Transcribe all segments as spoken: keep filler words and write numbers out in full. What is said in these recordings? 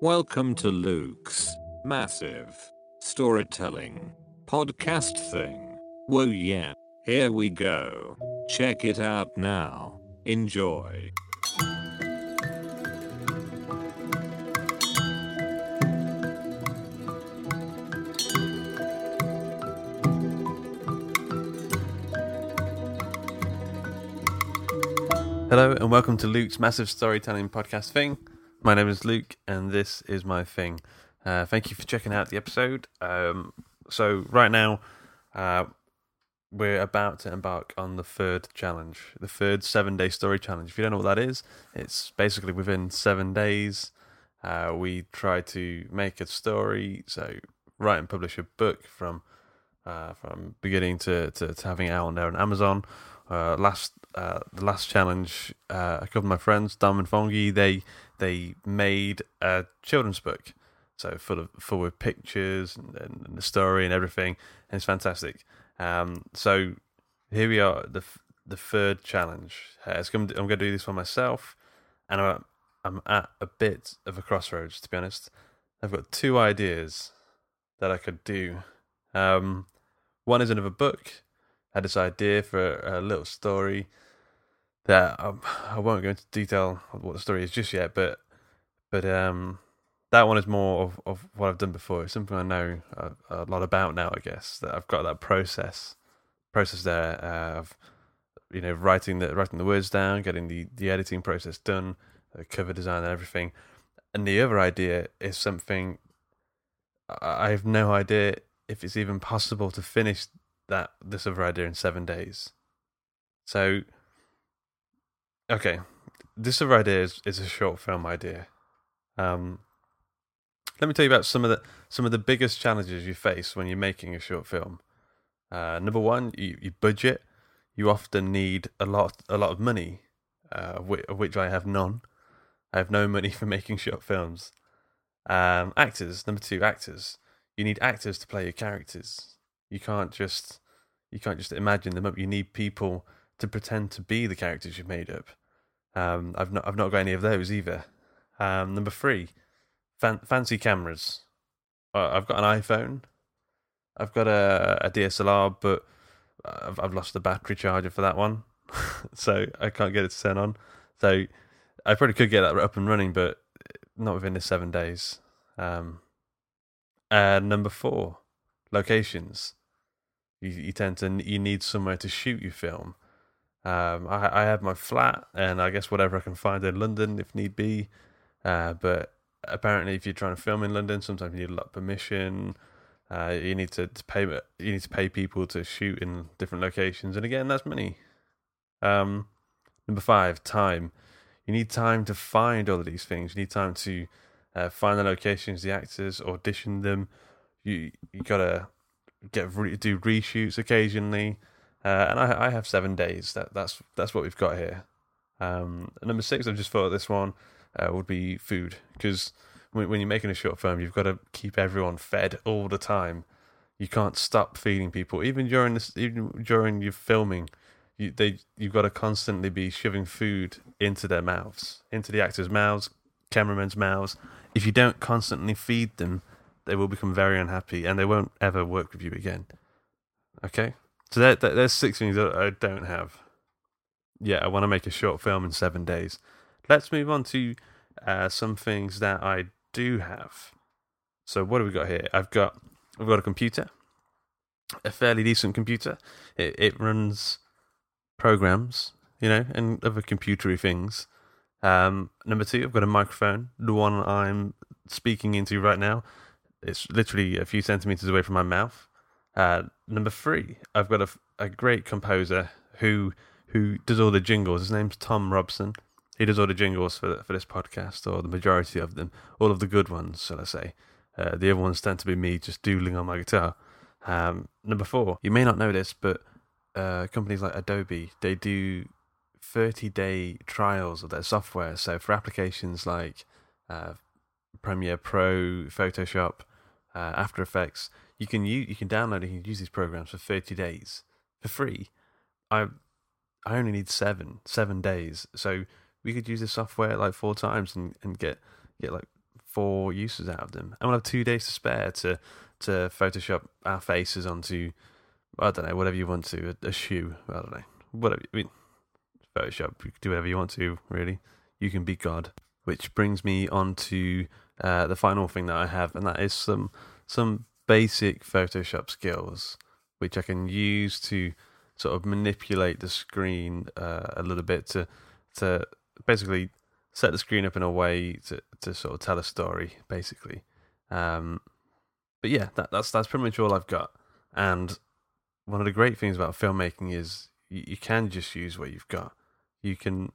Welcome to Luke's Massive Storytelling Podcast Thing. Whoa yeah, here we go. Check it out now. Enjoy. Hello and welcome to Luke's Massive Storytelling Podcast Thing. My name is Luke, and this is my thing. Uh, thank you for checking out the episode. Um, so right now, uh, we're about to embark on the third challenge, the third seven-day story challenge. If you don't know what that is, it's basically within seven days, uh, we try to make a story. So write and publish a book from uh, from beginning to, to, to having it out on there on Amazon. Uh, last uh, the last challenge, uh, a couple of my friends, Dom and Fongi, they they made a children's book, so full of full with pictures and, and the story and everything, and it's fantastic. Um, so here we are, the the third challenge. Uh, it's gonna, I'm going to do this for myself, and I'm I'm at a bit of a crossroads, to be honest. I've got two ideas that I could do. Um, one is another book. I had this idea for a little story that um, I won't go into detail what the story is just yet, but but um, that one is more of, of what I've done before. It's something I know a, a lot about now, I guess, that I've got that process process there uh, of you know writing the writing the words down, getting the, the editing process done, the cover design and everything. And the other idea is something I have no idea if it's even possible to finish that this other idea in seven days. So, okay, this other idea is, is a short film idea. Um, let me tell you about some of the some of the biggest challenges you face when you're making a short film. Uh, number one, you, you budget. You often need a lot a lot of money, uh, of which, of which I have none. I have no money for making short films. Um, actors, number two, actors. You need actors to play your characters. You can't just you can't just imagine them up. You need people to pretend to be the characters you've made up. Um, I've not I've not got any of those either. Um, number three, fan, fancy cameras. Uh, I've got an iPhone. I've got a, a D S L R, but I've I've lost the battery charger for that one, so I can't get it to turn on. So I probably could get that up and running, but not within the seven days. Um, uh, number four, locations. You, you tend to you need somewhere to shoot your film. Um, I, I have my flat, and I guess whatever I can find in London, if need be. Uh, but apparently, if you're trying to film in London, sometimes you need a lot of permission. Uh, you need to, to pay. You need to pay people to shoot in different locations, and again, that's money. Um, number five, time. You need time to find all of these things. You need time to uh, find the locations, the actors, audition them. You you gotta get re- do reshoots occasionally. Uh, and I, I have seven days. That that's that's what we've got here. Um, number six, I've just thought this one uh, would be food, because when, when you're making a short film, you've got to keep everyone fed all the time. You can't stop feeding people, even during this, even during your filming. You they you've got to constantly be shoving food into their mouths, into the actors' mouths, cameramen's mouths. If you don't constantly feed them, they will become very unhappy, and they won't ever work with you again. Okay. So there, there, there's six things that I don't have. Yeah, I want to make a short film in seven days. Let's move on to uh, some things that I do have. So what have we got here? I've got I've got a computer, a fairly decent computer. It, it runs programs, you know, and other computery things. Um, number two, I've got a microphone, the one I'm speaking into right now. It's literally a few centimeters away from my mouth. Uh, number three, I've got a, a great composer who who does all the jingles. His name's Tom Robson. He does all the jingles for for this podcast, or the majority of them, all of the good ones, shall I say. Uh, the other ones tend to be me just doodling on my guitar. Um, number four, you may not know this, but uh, companies like Adobe, they do thirty-day trials of their software. So for applications like uh, Premiere Pro, Photoshop, uh, After Effects, you can use, you can download and you can use these programs for thirty days for free. I I only need seven, seven days. So we could use this software like four times and, and get get like four uses out of them. And we'll have two days to spare to to Photoshop our faces onto, I don't know, whatever you want to, a, a shoe, I don't know, whatever. I mean, Photoshop, you can do whatever you want to, really. You can be God. Which brings me on to uh, the final thing that I have, and that is some some basic Photoshop skills, which I can use to sort of manipulate the screen uh, a little bit to to basically set the screen up in a way to, to sort of tell a story, basically. Um, but yeah, that, that's that's pretty much all I've got. And one of the great things about filmmaking is you, you can just use what you've got. You can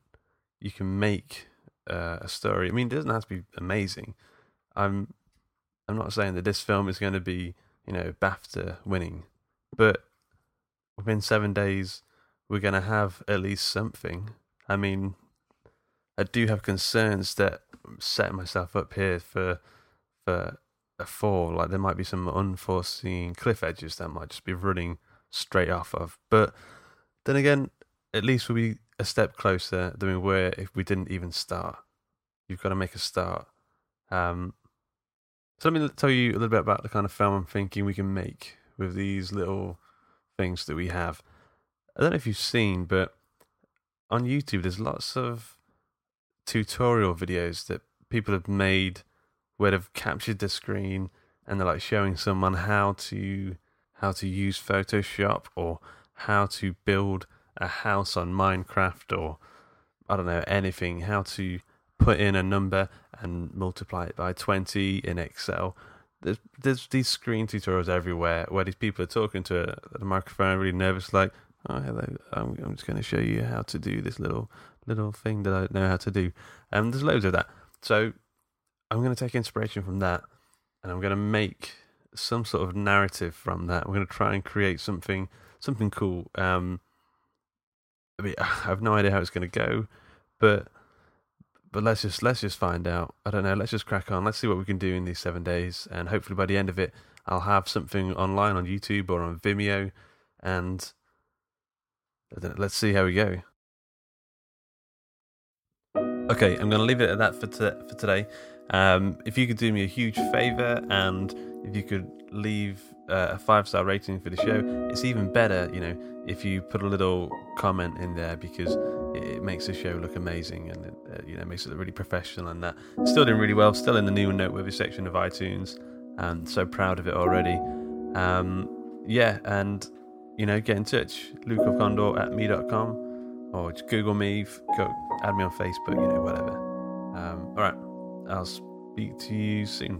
you can make uh, a story. I mean, it doesn't have to be amazing. I'm I'm not saying that this film is going to be, you know, BAFTA winning, but within seven days we're going to have at least something. I mean, I do have concerns that I'm setting myself up here for for a fall. Like, there might be some unforeseen cliff edges that might just be running straight off of. But then again, at least we'll be a step closer than we were if we didn't even start. You've got to make a start. Um, so let me tell you a little bit about the kind of film I'm thinking we can make with these little things that we have. I don't know if you've seen, but on YouTube, there's lots of tutorial videos that people have made where they've captured the screen and they're like showing someone how to how to use Photoshop, or how to build a house on Minecraft, or I don't know, anything, how to put in a number and multiply it by twenty in Excel. There's, there's these screen tutorials everywhere where these people are talking to a, a microphone, really nervous, like, oh, hello, I'm, I'm just going to show you how to do this little little thing that I don't know how to do. And um, there's loads of that. So I'm going to take inspiration from that, and I'm going to make some sort of narrative from that. We're going to try and create something something cool. Um, I mean, I have no idea how it's going to go, but but let's just let's just find out. I don't know. Let's just crack on. Let's see what we can do in these seven days, and hopefully by the end of it, I'll have something online on YouTube or on Vimeo, and let's see how we go. Okay, I'm going to leave it at that for to- for today. Um, if you could do me a huge favour, and if you could leave uh, a five-star rating for the show, it's even better, you know, if you put a little comment in there, because it, it makes the show look amazing, and it uh, you know, makes it look really professional and that. It's still doing really well, still in the new and noteworthy section of iTunes, and so proud of it already. Um, yeah, and... You know, get in touch, luke of gondor at me dot com, or just Google me, go, add me on Facebook, you know, whatever. Um, all right, I'll speak to you soon.